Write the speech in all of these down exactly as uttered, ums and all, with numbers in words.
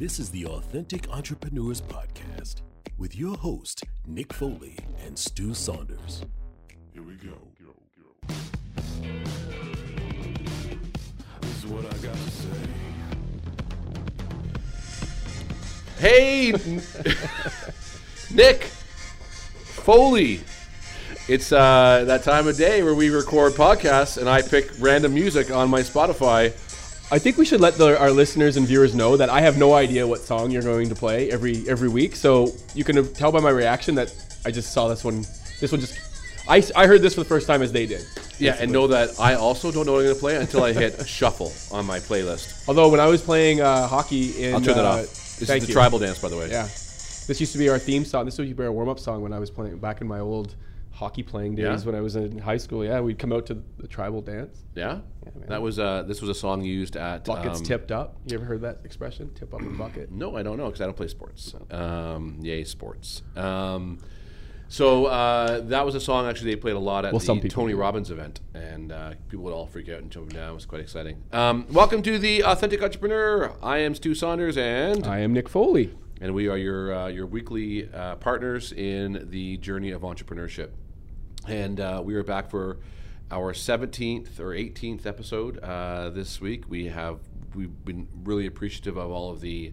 This is the Authentic Entrepreneurs Podcast with your host, Nick Foley and Stu Saunders. Here we go. This is what I got to say. Hey, Nick Foley. It's uh, that time of day where we record podcasts and I pick random music on my Spotify. I think we should let the, our listeners and viewers know that I have no idea what song you're going to play every every week. So you can tell by my reaction that I just saw this one. This one just, I, I heard this for the first time as they did. Yeah, basically. And know that I also don't know what I'm going to play until I hit shuffle on my playlist. Although when I was playing uh, hockey in... I'll turn that uh, off. This is the you. tribal dance, by the way. Yeah. This used to be our theme song. This used to be our warm-up song when I was playing back in my old... hockey playing days, yeah. When I was in high school, yeah, we'd come out to the tribal dance. Yeah, yeah, man. That was uh, this was a song used at buckets um, tipped up. You ever heard that expression? Tip up a bucket. No, I don't know because I don't play sports. No. Um, yay sports. Um, so uh, that was a song actually they played a lot at well, the Tony Robbins event, and uh, people would all freak out and jump down. It was quite exciting. Um, welcome to the Authentic Entrepreneur. I am Stu Saunders, and I am Nick Foley, and we are your uh, your weekly uh, partners in the journey of entrepreneurship. And uh, we are back for our seventeenth or eighteenth episode uh, this week. We have we've been really appreciative of all of the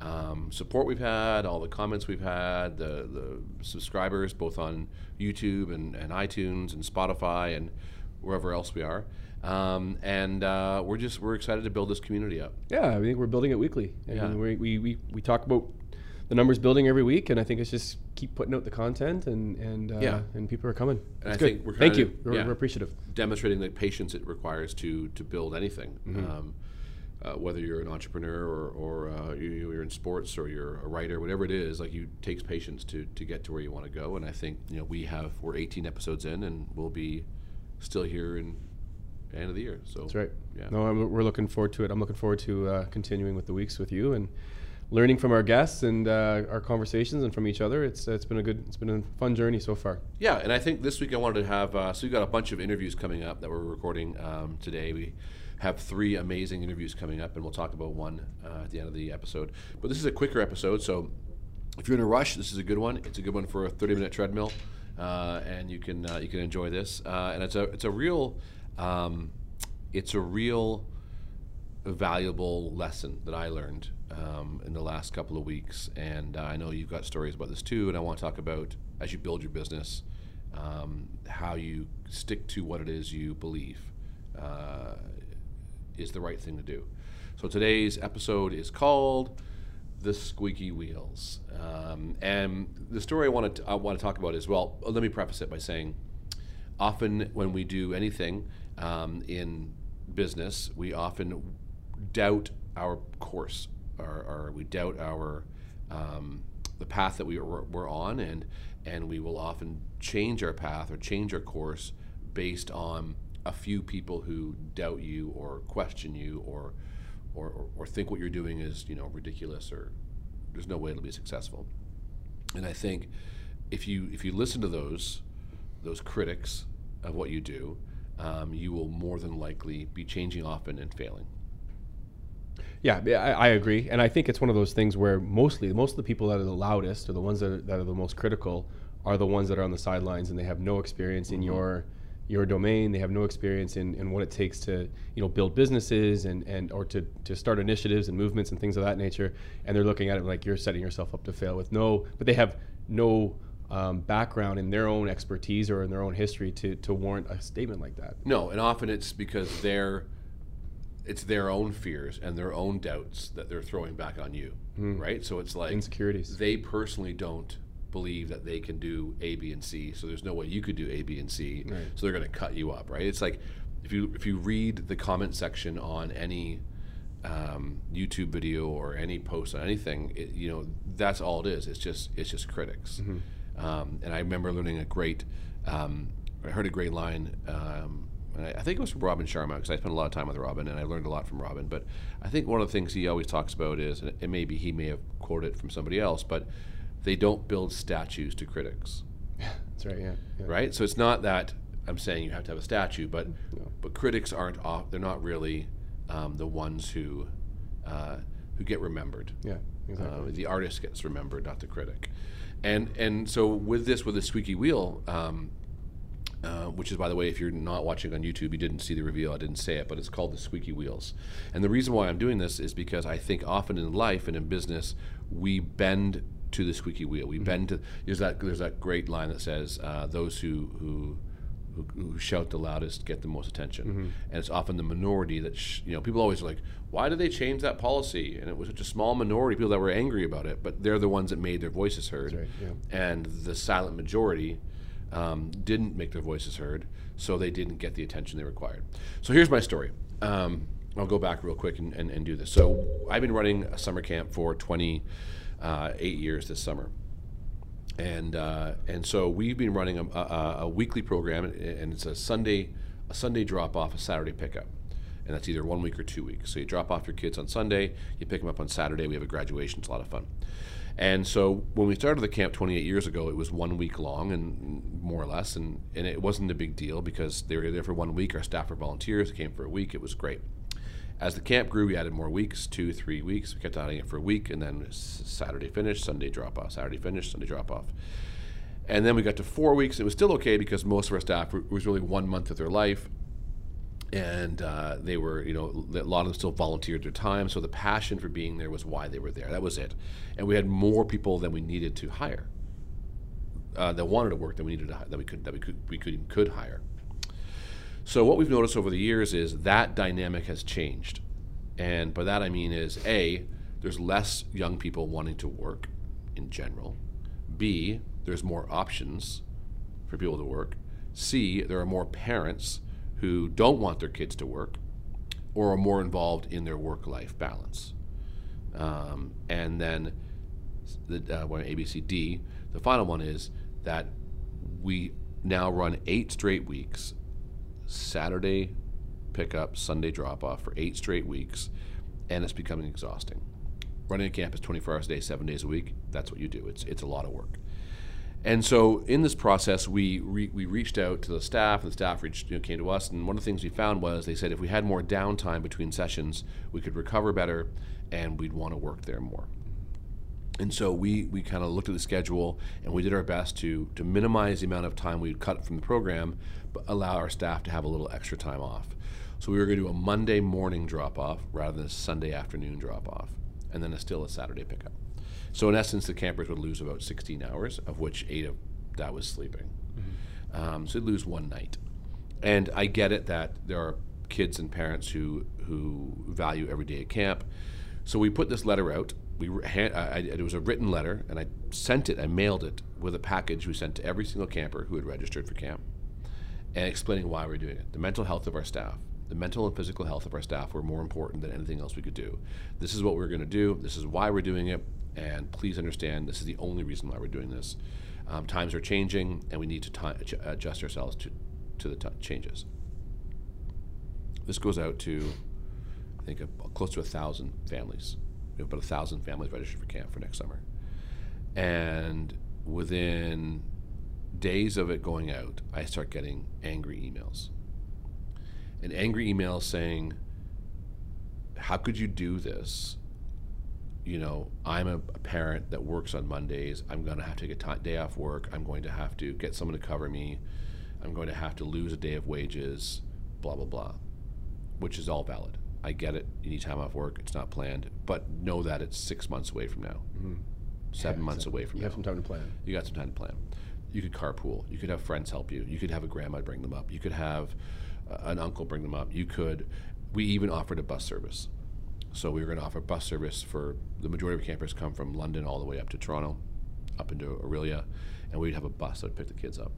um, support we've had, all the comments we've had, the, the subscribers both on YouTube and, and iTunes and Spotify and wherever else we are. Um, and uh, we're just we're excited to build this community up. Yeah, I think we're building it weekly. I yeah, mean, we, we we we talk about. The number's building every week, and I think it's just keep putting out the content, and and uh, yeah. and people are coming. That's good. Think we're Thank you. We're, yeah, we're appreciative. Demonstrating the patience it requires to to build anything, mm-hmm. um, uh, whether you're an entrepreneur or, or uh, you, you're in sports or you're a writer, whatever it is, like you takes patience to to get to where you want to go. And I think you know we have we're eighteen episodes in, and we'll be still here in the end of the year. So that's right. Yeah. No, I'm, we're looking forward to it. I'm looking forward to uh, continuing with the weeks with you and. Learning from our guests and uh, our conversations and from each other, it's it's been a good, it's been a fun journey so far. Yeah, and I think this week I wanted to have, uh, so we've got a bunch of interviews coming up that we're recording um, today. We have three amazing interviews coming up, and we'll talk about one uh, at the end of the episode. But this is a quicker episode, so if you're in a rush, this is a good one. It's a good one for a thirty-minute treadmill, uh, and you can uh, you can enjoy this. Uh, and it's a it's a real um, it's a real valuable lesson that I learned. Um, in the last couple of weeks, and uh, I know you've got stories about this too, and I want to talk about, as you build your business, um, how you stick to what it is you believe uh, is the right thing to do. So today's episode is called The Squeaky Wheels, um, and the story I want to I want to talk about is, well, let me preface it by saying, often when we do anything um, in business, we often doubt our course. Our, our, we doubt our um, the path that we were, we're on, and and we will often change our path or change our course based on a few people who doubt you or question you or or, or, or think what you're doing is you know ridiculous or there's no way it'll be successful. And I think if you if you listen to those those critics of what you do, um, you will more than likely be changing often and failing. Yeah, I, I agree, and I think it's one of those things where mostly, most of the people that are the loudest or the ones that are, that are the most critical are the ones that are on the sidelines, and they have no experience mm-hmm. in your your domain. They have no experience in, in what it takes to you know build businesses and, and or to, to start initiatives and movements and things of that nature. And they're looking at it like you're setting yourself up to fail with no, but they have no um, background in their own expertise or in their own history to to warrant a statement like that. No, and often it's because they're. It's their own fears and their own doubts that they're throwing back on you, mm. right? So it's like insecurities. They personally don't believe that they can do A, B, and C, so there's no way you could do A, B, and C, right. So they're going to cut you up, right? It's like if you if you read the comment section on any um, YouTube video or any post on anything, it, you know that's all it is. It's just it's just critics. Mm-hmm. Um, and I remember learning a great, um, I heard a great line. Um, And I think it was from Robin Sharma, because I spent a lot of time with Robin, and I learned a lot from Robin. But I think one of the things he always talks about is, and maybe he may have quoted it from somebody else, but they don't build statues to critics. That's right, yeah, yeah. Right? So it's not that I'm saying you have to have a statue, but no. but critics aren't off. They're not really um, the ones who uh, who get remembered. Yeah, exactly. Uh, the artist gets remembered, not the critic. And and so with this, with the squeaky wheel, um, uh, which is, by the way, if you're not watching on YouTube, you didn't see the reveal, I didn't say it, but it's called the squeaky wheels. And the reason why I'm doing this is because I think often in life and in business, we bend to the squeaky wheel. We mm-hmm. bend to, there's that, there's that great line that says, uh, those who, who Who, who shout the loudest get the most attention, mm-hmm. and it's often the minority that sh you know people always are like, why did they change that policy? And it was such a small minority of people that were angry about it, but they're the ones that made their voices heard. That's right, yeah. And the silent majority um, didn't make their voices heard, so they didn't get the attention they required. So here's my story. Um, I'll go back real quick and, and, and do this. So I've been running a summer camp for twenty-eight years this summer. And uh, and so we've been running a, a, a weekly program, and it's a Sunday a Sunday drop off, a Saturday pickup, and that's either one week or two weeks. So you drop off your kids on Sunday, you pick them up on Saturday. We have a graduation; it's a lot of fun. And so when we started the camp twenty-eight years ago, it was one week long, and more or less, and and it wasn't a big deal because they were there for one week. Our staff were volunteers; they came for a week. It was great. As the camp grew, we added more weeks, two, three weeks. We kept adding it for a week, and then Saturday finish, Sunday drop-off, Saturday finish, Sunday drop-off. And then we got to four weeks. It was still okay because most of our staff, it was really one month of their life, and uh, they were, you know, a lot of them still volunteered their time, so the passion for being there was why they were there. That was it. And we had more people than we needed to hire, uh, that wanted to work than we needed to, that we could, that we could, we could, could hire. So what we've noticed over the years is that dynamic has changed. And by that I mean is, A, there's less young people wanting to work in general. B, there's more options for people to work. C, there are more parents who don't want their kids to work or are more involved in their work-life balance. Um, and then the, uh, well, A, B, C, D, the final one is that we now run eight straight weeks, Saturday pickup, Sunday drop-off, for eight straight weeks, and it's becoming exhausting. Running a camp is twenty-four hours a day, seven days a week. That's what you do. It's it's a lot of work. And so in this process, we re we reached out to the staff, and the staff reached, you know, came to us, and one of the things we found was they said if we had more downtime between sessions, we could recover better, and we'd want to work there more. And so we, we kind of looked at the schedule, and we did our best to, to minimize the amount of time we would cut from the program, but allow our staff to have a little extra time off. So we were going to do a Monday morning drop-off rather than a Sunday afternoon drop-off, and then a, still a Saturday pickup. So in essence, the campers would lose about sixteen hours, of which eight of that was sleeping. Mm-hmm. um, so they'd lose one night. And I get it that there are kids and parents who, who value every day at camp. So we put this letter out. We hand, I, I, it was a written letter, and I sent it, I mailed it with a package we sent to every single camper who had registered for camp, and explaining why we were doing it. The mental health of our staff, the mental and physical health of our staff were more important than anything else we could do. This is what we're gonna do, this is why we're doing it, and please understand this is the only reason why we're doing this. Um, times are changing, and we need to t adjust ourselves to, to the t changes. This goes out to, I think, a, close to a thousand families. We have about a thousand families registered for camp for next summer. And within days of it going out, I start getting angry emails. And angry emails saying, how could you do this? You know, I'm a, a parent that works on Mondays. I'm going to have to take a day off work. I'm going to have to get someone to cover me. I'm going to have to lose a day of wages, blah, blah, blah, which is all valid. I get it, you need time off work, it's not planned, but know that it's six months away from now, mm-hmm. seven yeah, months away from now. You have some time to plan. You got some time to plan. You could carpool, you could have friends help you, you could have a grandma bring them up, you could have uh, an uncle bring them up, you could, we even offered a bus service. So we were gonna offer bus service for, the majority of campers come from London all the way up to Toronto, up into Orillia, and we'd have a bus that would pick the kids up.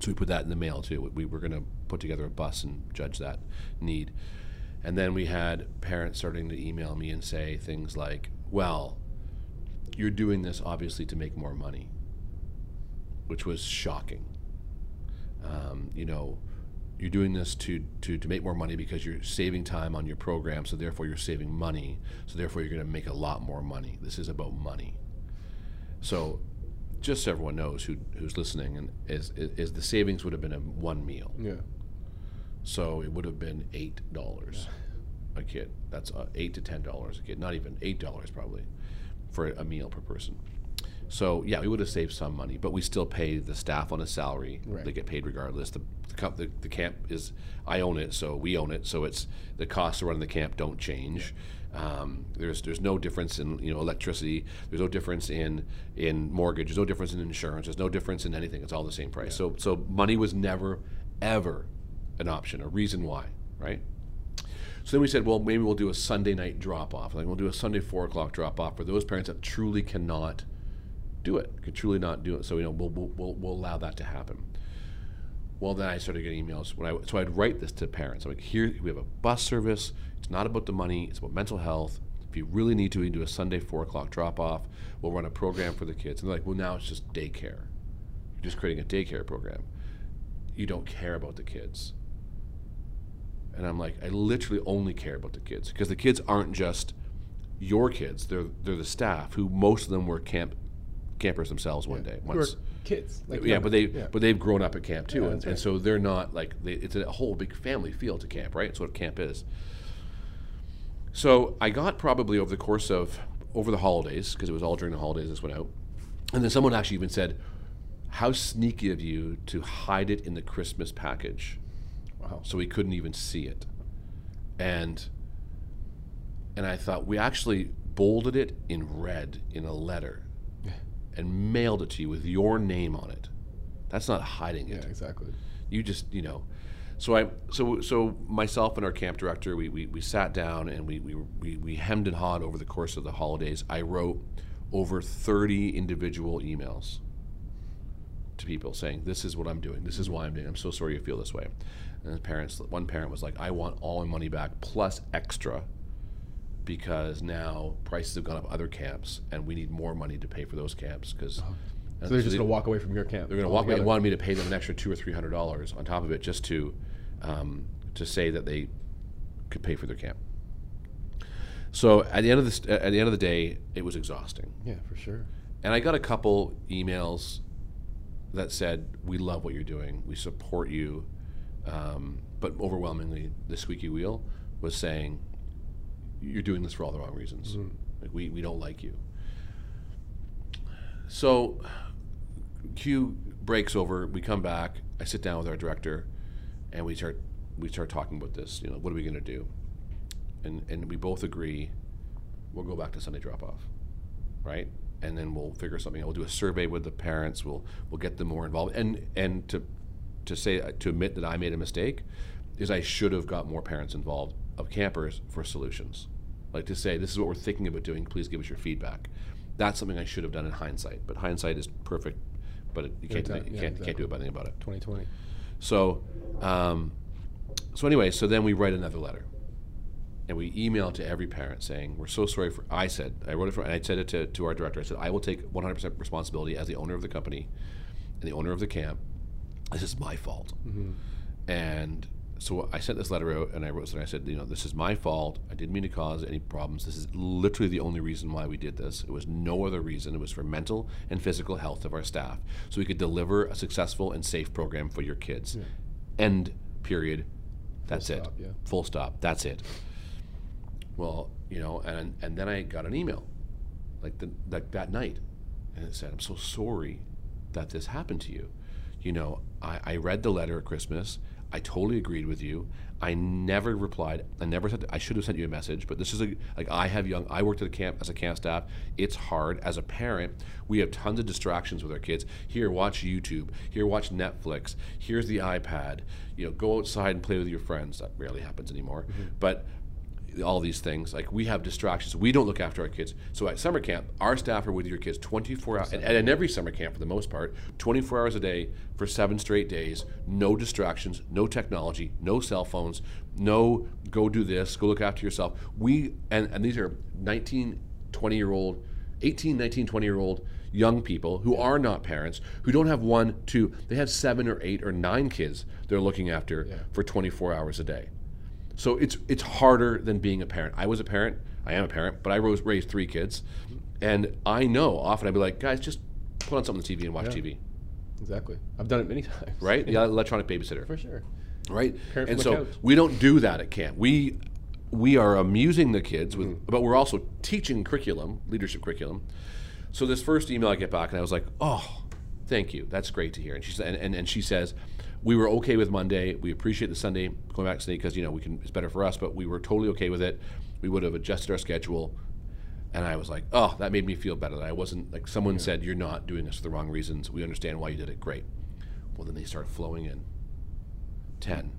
So we put that in the mail too. We were gonna put together a bus and judge that need. And then we had parents starting to email me and say things like, well, you're doing this obviously to make more money, which was shocking. Um, you know, you're doing this to, to, to make more money because you're saving time on your program, so therefore you're saving money, so therefore you're gonna make a lot more money. This is about money. So just so everyone knows who, who's listening, and is, is the savings would have been a one meal. Yeah. So it would have been eight dollars. a kid. That's eight to ten dollars a kid, not even eight dollars probably for a meal per person. So yeah, we would have saved some money, but we still pay the staff on a salary. Right. They get paid regardless. The the, the camp is, I own it, so we own it. So it's the costs of running the camp don't change. Um, there's there's no difference in you know electricity. There's no difference in in mortgage. There's no difference in insurance. There's no difference in anything. It's all the same price. Yeah. So so money was never ever an option, a reason why, right? So then we said, well, maybe we'll do a Sunday night drop off. Like we'll do a Sunday four o'clock drop off for those parents that truly cannot do it, could truly not do it. So you know, we'll we'll we'll allow that to happen. Well, then I started getting emails. When I so I'd write this to parents. I'm like, here we have a bus service. It's not about the money. It's about mental health. If you really need to, we can do a Sunday four o'clock drop off. We'll run a program for the kids. And they're like, well, now it's just daycare. You're just creating a daycare program. You don't care about the kids. And I'm like, I literally only care about the kids because the kids aren't just your kids. They're they're the staff who most of them were camp. campers themselves one yeah. day once kids like yeah but they yeah. but they've grown up at camp too yeah, and, right. and so they're not like they, it's a whole big family feel to camp, right? It's what camp is. So I got probably over the course of over the holidays, because it was all during the holidays this went out, and then someone actually even said, how sneaky of you to hide it in the Christmas package. Wow. So we couldn't even see it. And and I thought, we actually bolded it in red in a letter and mailed it to you with your name on it. That's not hiding it. Yeah, exactly. You just, you know. So I, so so myself and our camp director, we we, we sat down and we, we we we hemmed and hawed over the course of the holidays. I wrote over thirty individual emails to people saying, this is what I'm doing. This is why I'm doing. I'm so sorry you feel this way. And the parents, one parent was like, I want all my money back plus extra, because now prices have gone up other camps and we need more money to pay for those camps. Because oh. So they're so just they, going to walk away from your camp? They're going to walk away. They wanted me to pay them an extra two or three hundred dollars on top of it just to um, to say that they could pay for their camp. So at the end of the, at the end of the day, it was exhausting. Yeah, for sure. And I got a couple emails that said, we love what you're doing, we support you, um, but overwhelmingly the squeaky wheel was saying, you're doing this for all the wrong reasons. Mm. Like we, we don't like you. So Q breaks over, we come back, I sit down with our director and we start we start talking about this, you know, what are we gonna do? And and we both agree we'll go back to Sunday drop off. Right? And then we'll figure something out. We'll do a survey with the parents, we'll we'll get them more involved. And and to to say to admit that I made a mistake is I should have got more parents involved of campers for solutions. Like to say, this is what we're thinking about doing, please give us your feedback. That's something I should have done in hindsight, but hindsight is perfect, but it, you, can't, time, you, yeah, can't, exactly. you can't do anything about it. twenty twenty. So, um, so anyway, so then we write another letter and we email to every parent saying, we're so sorry for, I said, I wrote it for, and I said it to, to our director, I said, I will take one hundred percent responsibility as the owner of the company and the owner of the camp. This is my fault. Mm-hmm. And so I sent this letter out and I wrote, and I said, you know, this is my fault. I didn't mean to cause any problems. This is literally the only reason why we did this. It was no other reason. It was for mental and physical health of our staff, so we could deliver a successful and safe program for your kids. Yeah. End, period. That's Full it. Stop, yeah. Full stop. That's it. Well, you know, and and then I got an email, like the like that night, and it said, I'm so sorry that this happened to you. You know, I, I read the letter at Christmas. I totally agreed with you. I never replied. I never said, I should have sent you a message, but this is a, like I have young, I worked at a camp as a camp staff. It's hard as a parent. We have tons of distractions with our kids. Here, watch YouTube. Here, watch Netflix. Here's the iPad. You know, go outside and play with your friends. That rarely happens anymore. Mm-hmm. But all these things, like we have distractions. We don't look after our kids. So at summer camp, our staff are with your kids twenty-four hours, and, and every summer camp for the most part, twenty-four hours a day for seven straight days, no distractions, no technology, no cell phones, no go do this, go look after yourself. We, and, and these are nineteen, twenty year old, eighteen, nineteen, twenty year old young people who are not parents, who don't have one, two, they have seven or eight or nine kids they're looking after yeah. for twenty-four hours a day. So it's it's harder than being a parent. I was a parent, I am a parent, but I rose, raised three kids. And I know often I'd be like, guys, just put on something on T V and watch yeah, T V. Exactly. I've done it many times. Right? Yeah. The electronic babysitter. For sure. Right? Parent and so couch. We don't do that at camp. We we are amusing the kids with, mm-hmm. but we're also teaching curriculum, leadership curriculum. So this first email I get back, and I was like, oh, thank you. That's great to hear. And she said, and, and, and she says, we were okay with Monday. We appreciate the Sunday going back to Sunday because you know we can. It's better for us, but we were totally okay with it. We would have adjusted our schedule. And I was like, oh, that made me feel better. That I wasn't like someone yeah. said you're not doing this for the wrong reasons. We understand why you did it. Great. Well, then they started flowing in. ten,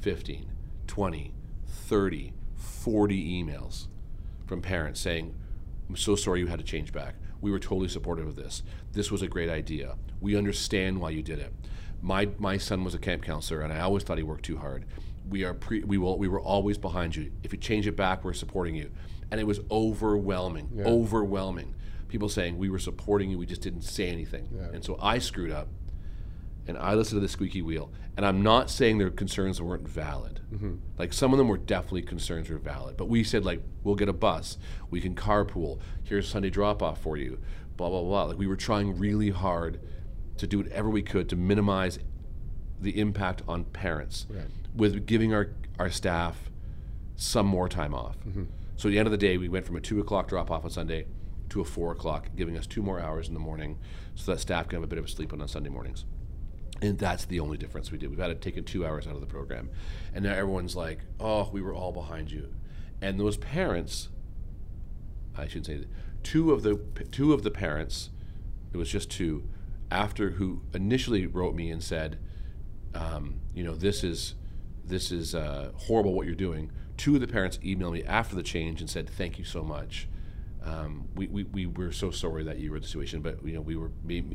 fifteen, twenty, thirty, forty emails from parents saying, I'm so sorry you had to change back. We were totally supportive of this. This was a great idea. We understand why you did it. My my son was a camp counselor, and I always thought he worked too hard. We are pre, we will we were always behind you. If you change it back, we're supporting you. And it was overwhelming, yeah. overwhelming. People saying we were supporting you, we just didn't say anything. Yeah. And so I screwed up, and I listened to the squeaky wheel. And I'm not saying their concerns weren't valid. Mm-hmm. Like some of them were definitely concerns were valid. But we said like, we'll get a bus, we can carpool, here's Sunday drop off for you, blah, blah, blah. Like we were trying really hard to do whatever we could to minimize the impact on parents right. with giving our, our staff some more time off. Mm-hmm. So at the end of the day, we went from a two o'clock drop off on Sunday to a four o'clock, giving us two more hours in the morning so that staff can have a bit of a sleep on, on Sunday mornings. And that's the only difference we did. We've had to take two hours out of the program. And now everyone's like, oh, we were all behind you. And those parents, I shouldn't say that, two of the two of the parents, it was just two, after who initially wrote me and said, um, you know, this is, this is uh, horrible what you're doing. Two of the parents emailed me after the change and said, thank you so much. Um, we, we, we were so sorry that you were in the situation, but you know we were.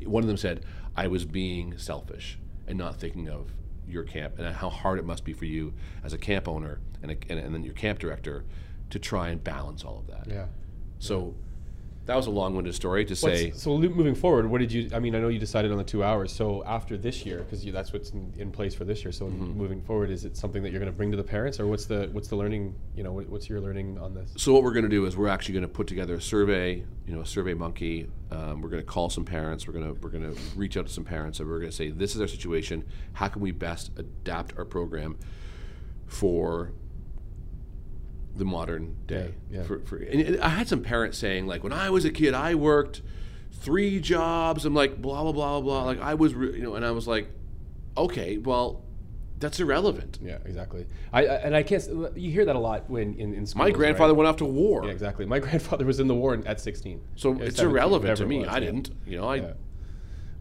One of them said, "I was being selfish and not thinking of your camp and how hard it must be for you as a camp owner and a, and, and then your camp director to try and balance all of that." Yeah. So that was a long-winded story to say. What's, so moving forward, what did you? I mean, I know you decided on the two hours. So after this year, because that's what's in, in place for this year. So mm-hmm. moving forward, is it something that you're going to bring to the parents, or what's the what's the learning? You know, what, what's your learning on this? So what we're going to do is we're actually going to put together a survey. You know, a Survey Monkey. Um, we're going to call some parents. We're going to we're going to reach out to some parents, and we're going to say, this is our situation. How can we best adapt our program for the modern day? Yeah, yeah. For, for, and I had some parents saying, like, when I was a kid, I worked three jobs. I'm like, blah, blah, blah, blah. Like, I was, re- you know, and I was like, okay, well, that's irrelevant. Yeah, exactly. I, I and I can't, you hear that a lot when in, in schools. My grandfather right? went off to war. Yeah, exactly. My grandfather was in the war at sixteen. So yeah, it's irrelevant to me. Was, I didn't, yeah. you know, I... Yeah.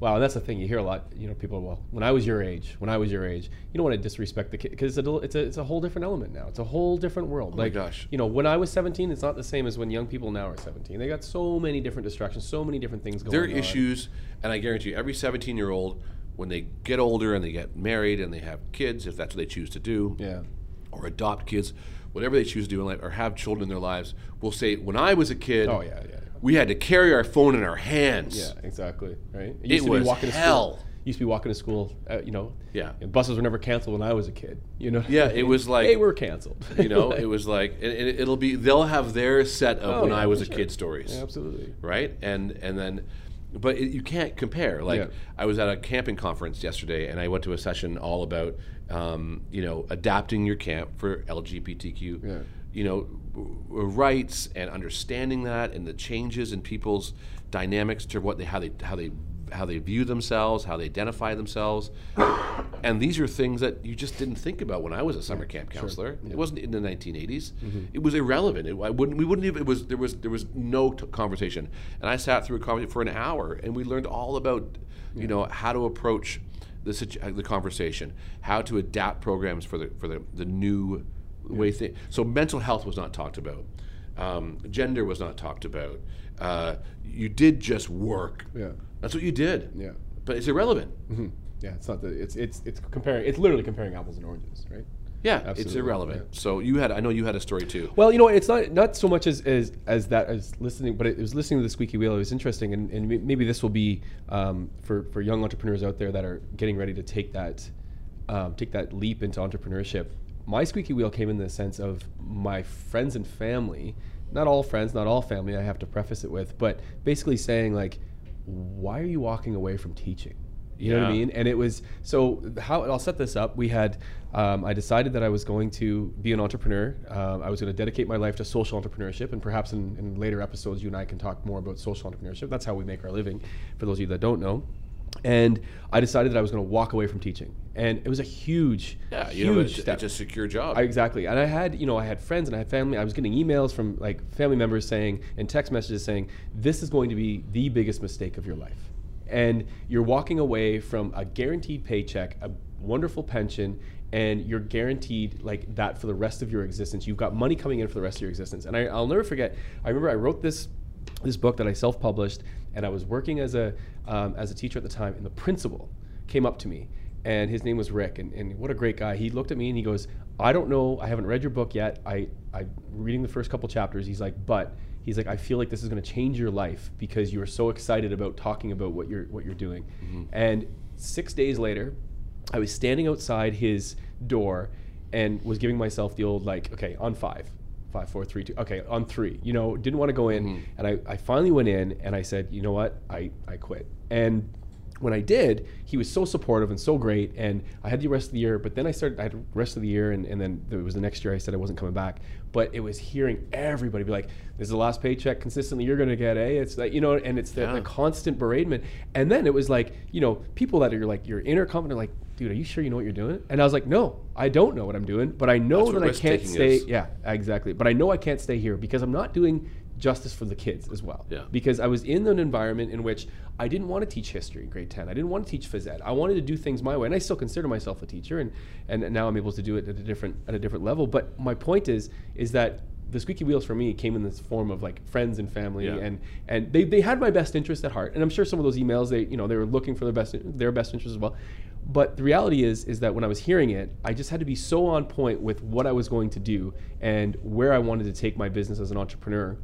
Wow, and that's the thing you hear a lot. You know, people are, well, when I was your age, when I was your age, you don't want to disrespect the kid because it's a, it's a it's a whole different element now. It's a whole different world. Oh like, my gosh. You know, when I was seventeen, it's not the same as when young people now are seventeen. They got so many different distractions, so many different things going on. There are on. issues, and I guarantee you, every seventeen-year-old, when they get older and they get married and they have kids, if that's what they choose to do, yeah, or adopt kids, whatever they choose to do in life, or have children in their lives, will say, when I was a kid, oh yeah, yeah. we had to carry our phone in our hands. Yeah, exactly. Right. It, used it to was be walking hell. To school. Used to be walking to school. Uh, you know. Yeah. And buses were never canceled when I was a kid. You know. Yeah, I mean? It was like they were canceled. You know, like, it was like, and it, it'll be. They'll have their set of oh, when yeah, I was a sure. kid stories. Yeah, absolutely. Right. And and then, but it, you can't compare. Like yeah. I was at a camping conference yesterday, and I went to a session all about, um, you know, adapting your camp for L G B T Q. Yeah. You know, rights and understanding that, and the changes in people's dynamics to what they how they how they how they view themselves, how they identify themselves, and these are things that you just didn't think about when I was a summer camp counselor. Sure. Yeah. It wasn't in the nineteen eighties. Mm-hmm. It was irrelevant. It, I wouldn't. We wouldn't even. It was there was there was no t- conversation, and I sat through a conversation for an hour, and we learned all about, you yeah. know, how to approach the situ- the conversation, how to adapt programs for the for the the new. Way th- so mental health was not talked about, um, gender was not talked about. Uh, you did just work. Yeah, that's what you did. Yeah, but it's irrelevant. Mm-hmm. Yeah, it's not the. It's it's it's comparing. It's literally comparing apples and oranges, right? Yeah, absolutely. It's irrelevant. Yeah. So you had. I know you had a story too. Well, you know, it's not not so much as as, as that as listening, but it, it was listening to the squeaky wheel. It was interesting, and, and maybe this will be um, for for young entrepreneurs out there that are getting ready to take that um, take that leap into entrepreneurship. My squeaky wheel came in the sense of my friends and family, not all friends, not all family, I have to preface it with, but basically saying like, why are you walking away from teaching? You yeah. know what I mean? And it was, so how, I'll set this up. We had, um, I decided that I was going to be an entrepreneur. Uh, I was going to dedicate my life to social entrepreneurship, and perhaps in, in later episodes, you and I can talk more about social entrepreneurship. That's how we make our living, for those of you that don't know. And I decided that I was going to walk away from teaching, and it was a huge, yeah, huge you know, it's, step. It's a secure job. I, exactly. And I had, you know, I had friends and I had family. I was getting emails from like family members saying, and text messages saying, this is going to be the biggest mistake of your life. And you're walking away from a guaranteed paycheck, a wonderful pension, and you're guaranteed like that for the rest of your existence. You've got money coming in for the rest of your existence. And I, I'll never forget, I remember I wrote this this book that I self-published, and I was working as a um, as a teacher at the time, and the principal came up to me, and his name was Rick, and, and what a great guy. He looked at me and he goes, I don't know, I haven't read your book yet. I, I'm reading the first couple chapters. He's like, but, he's like, I feel like this is gonna change your life because you are so excited about talking about what you're, what you're doing. Mm-hmm. And six days later, I was standing outside his door and was giving myself the old like, okay, on five. Five, four, three, two, okay, on three. You know, didn't want to go in, mm-hmm. and I, I finally went in, and I said, you know what, I, I quit. And when I did, he was so supportive and so great, and I had the rest of the year, but then I started, I had the rest of the year, and, and then it was the next year I said I wasn't coming back, but it was hearing everybody be like, this is the last paycheck consistently you're gonna get, eh? It's like, you know, and it's the, yeah. the constant beratement. And then it was like, you know, people that are like, your inner confidence, like, dude, are you sure you know what you're doing? And I was like, no, I don't know what I'm doing, but I know that I can't stay, is. yeah, exactly. But I know I can't stay here because I'm not doing justice for the kids as well. Yeah. Because I was in an environment in which I didn't want to teach history in grade ten. I didn't want to teach phys ed. I wanted to do things my way, and I still consider myself a teacher, and, and now I'm able to do it at a different at a different level. But my point is is that the squeaky wheels for me came in this form of like friends and family, yeah. and and they, they had my best interest at heart. And I'm sure some of those emails, they you know they were looking for their best their best interest as well. But the reality is is that when I was hearing it, I just had to be so on point with what I was going to do and where I wanted to take my business as an entrepreneur,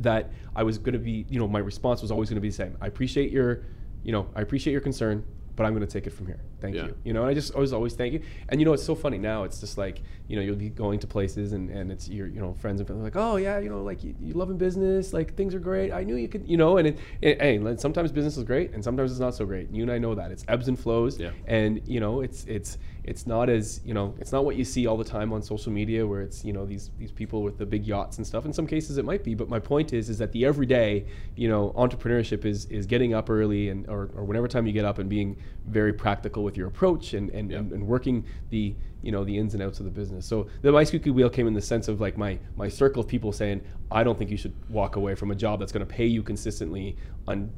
that I was going to be, you know, my response was always going to be the same. I appreciate your, you know, I appreciate your concern, but I'm going to take it from here. Thank yeah. you. You know, and I just always, always thank you. And you know, it's so funny now. It's just like, you know, you'll be going to places and, and it's your, you know, friends and family like, oh yeah, you know, like you, you loving business, like things are great. I knew you could, you know, and it, it, hey, sometimes business is great and sometimes it's not so great. You and I know that it's ebbs and flows, yeah. and you know, it's, it's, it's not as, you know, it's not what you see all the time on social media where it's, you know, these, these people with the big yachts and stuff. In some cases it might be, but my point is, is that the everyday, you know, entrepreneurship is, is getting up early and, or, or whenever time you get up and being very practical with your approach and, and, yeah. and, and working the, you know, the ins and outs of the business. So the my squeaky wheel came in the sense of like my, my circle of people saying, I don't think you should walk away from a job that's going to pay you consistently on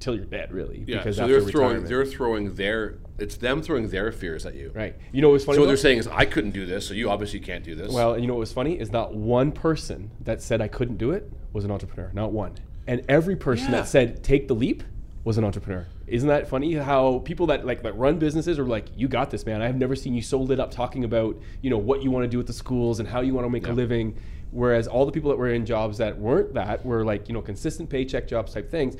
till you're dead, really. Yeah. Because so after they're throwing, they're throwing their, it's them throwing their fears at you. Right. You know what's funny? So what they're saying is, I couldn't do this, so you obviously can't do this. Well, you know what was funny is not one person that said I couldn't do it was an entrepreneur. Not one. And every person yeah. that said take the leap was an entrepreneur. Isn't that funny how people that like that run businesses are like, you got this, man. I've never seen you so lit up talking about, you know, what you want to do at the schools and how you want to make yeah. a living. Whereas all the people that were in jobs that weren't that were like, you know, consistent paycheck jobs type things.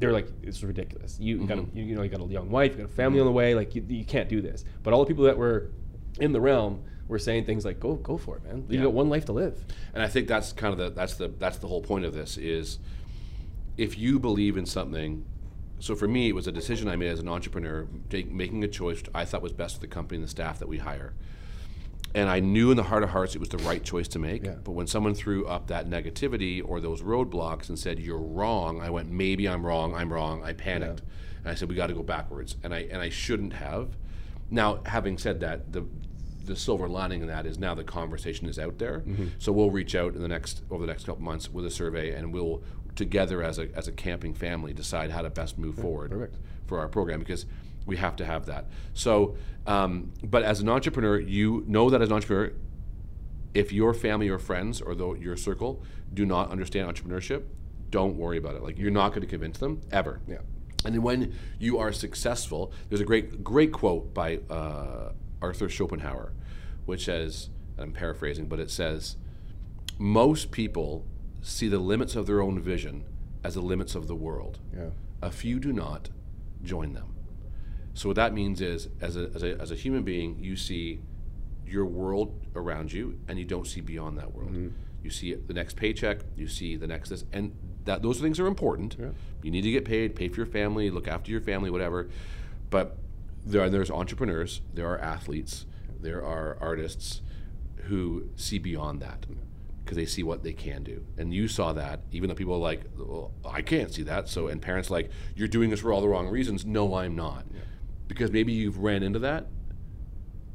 They're like, it's ridiculous. You mm-hmm. got a, you know, you got a young wife, you got a family mm-hmm. on the way. Like you, you can't do this. But all the people that were in the realm were saying things like, go, go for it, man. You yeah. got one life to live. And I think that's kind of the, that's the, that's the whole point of this is if you believe in something. So for me, it was a decision I made as an entrepreneur, take, making a choice which I thought was best for the company and the staff that we hire. And I knew in the heart of hearts it was the right choice to make. Yeah. But when someone threw up that negativity or those roadblocks and said, you're wrong, I went, maybe I'm wrong, I'm wrong, I panicked. Yeah. And I said, we gotta go backwards. And I and I shouldn't have. Now, having said that, the the silver lining in that is now the conversation is out there. Mm-hmm. So we'll reach out in the next over the next couple months with a survey and we'll together as a as a camping family decide how to best move yeah, forward perfect. For our program because we have to have that. So, um, but as an entrepreneur, you know that as an entrepreneur, if your family or friends or though your circle do not understand entrepreneurship, don't worry about it. Like you're not going to convince them ever. Yeah. And then when you are successful, there's a great great quote by uh, Arthur Schopenhauer, which says, and I'm paraphrasing, but it says, most people see the limits of their own vision as the limits of the world. Yeah. A few do not join them. So what that means is, as a, as a, as a human being, you see your world around you and you don't see beyond that world. Mm-hmm. You see the next paycheck, you see the next this, and that those things are important. Yeah. You need to get paid, pay for your family, look after your family, whatever. But there are, there's entrepreneurs, there are athletes, there are artists who see beyond that because they see what they can do. And you saw that, even though people are like, well, I can't see that. So, and parents like, you're doing this for all the wrong reasons. No, I'm not. Yeah. Because maybe you've ran into that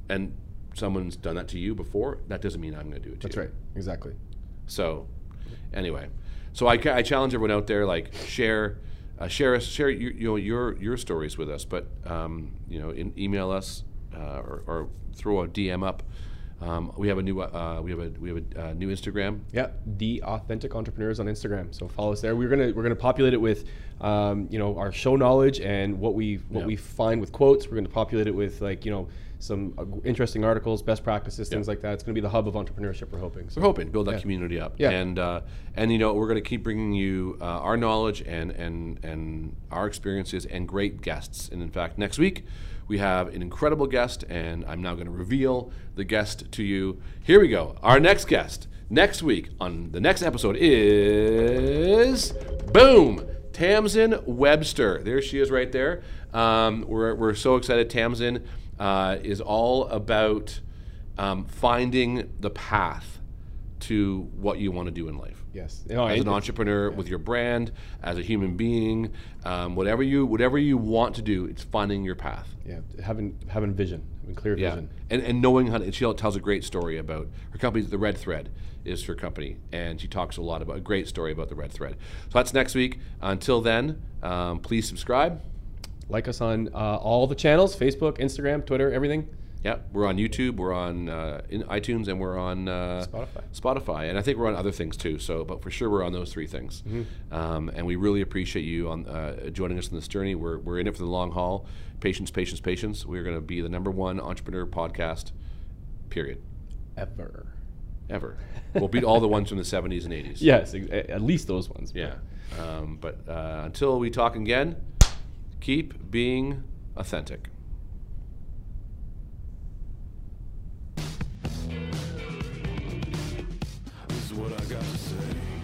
and someone's done that to you before. That doesn't mean I'm going to do it to you. That's right. Exactly. So anyway, so I, I challenge everyone out there, like share, uh, share us, share your, you know, your, your stories with us, but um, you know, in, email us uh, or, or throw a D M up. Um, we have a new uh, we have a we have a uh, new Instagram. Yeah, The Authentic Entrepreneurs on Instagram. So follow us there. We're gonna we're gonna populate it with, um, you know, our show knowledge and what we what yeah. we find with quotes. We're gonna populate it with like you know some interesting articles, best practices, things yeah. like that. It's gonna be the hub of entrepreneurship. We're hoping. So. We're hoping build that yeah. community up. Yeah. And uh, and you know we're gonna keep bringing you uh, our knowledge and and and our experiences and great guests. And in fact, next week, we have an incredible guest, and I'm now going to reveal the guest to you. Here we go. Our next guest next week on the next episode is, boom, Tamsen Webster. There she is right there. Um, we're, we're so excited. Tamsen uh, is all about um, finding the path to what you want to do in life. Yes. You know, as an entrepreneur, yeah. with your brand, as a human being, um, whatever you whatever you want to do, it's finding your path. Yeah, having having vision, having clear yeah. vision, and and knowing how to. And she tells a great story about her company. The Red Thread is her company, and she talks a lot about a great story about the Red Thread. So that's next week. Until then, um, please subscribe, like us on uh, all the channels: Facebook, Instagram, Twitter, everything. Yeah, we're on YouTube, we're on uh, in iTunes, and we're on uh, Spotify. Spotify, and I think we're on other things too. So, but for sure, we're on those three things. Mm-hmm. um, and we really appreciate you on uh, joining us in this journey. We're we're in it for the long haul. Patience, patience, patience. We're going to be the number one entrepreneur podcast, period. Ever, ever. We'll beat all the ones from the seventies and eighties. Yes, at least those ones. Yeah. Um, but uh, until we talk again, keep being authentic. What I got to say.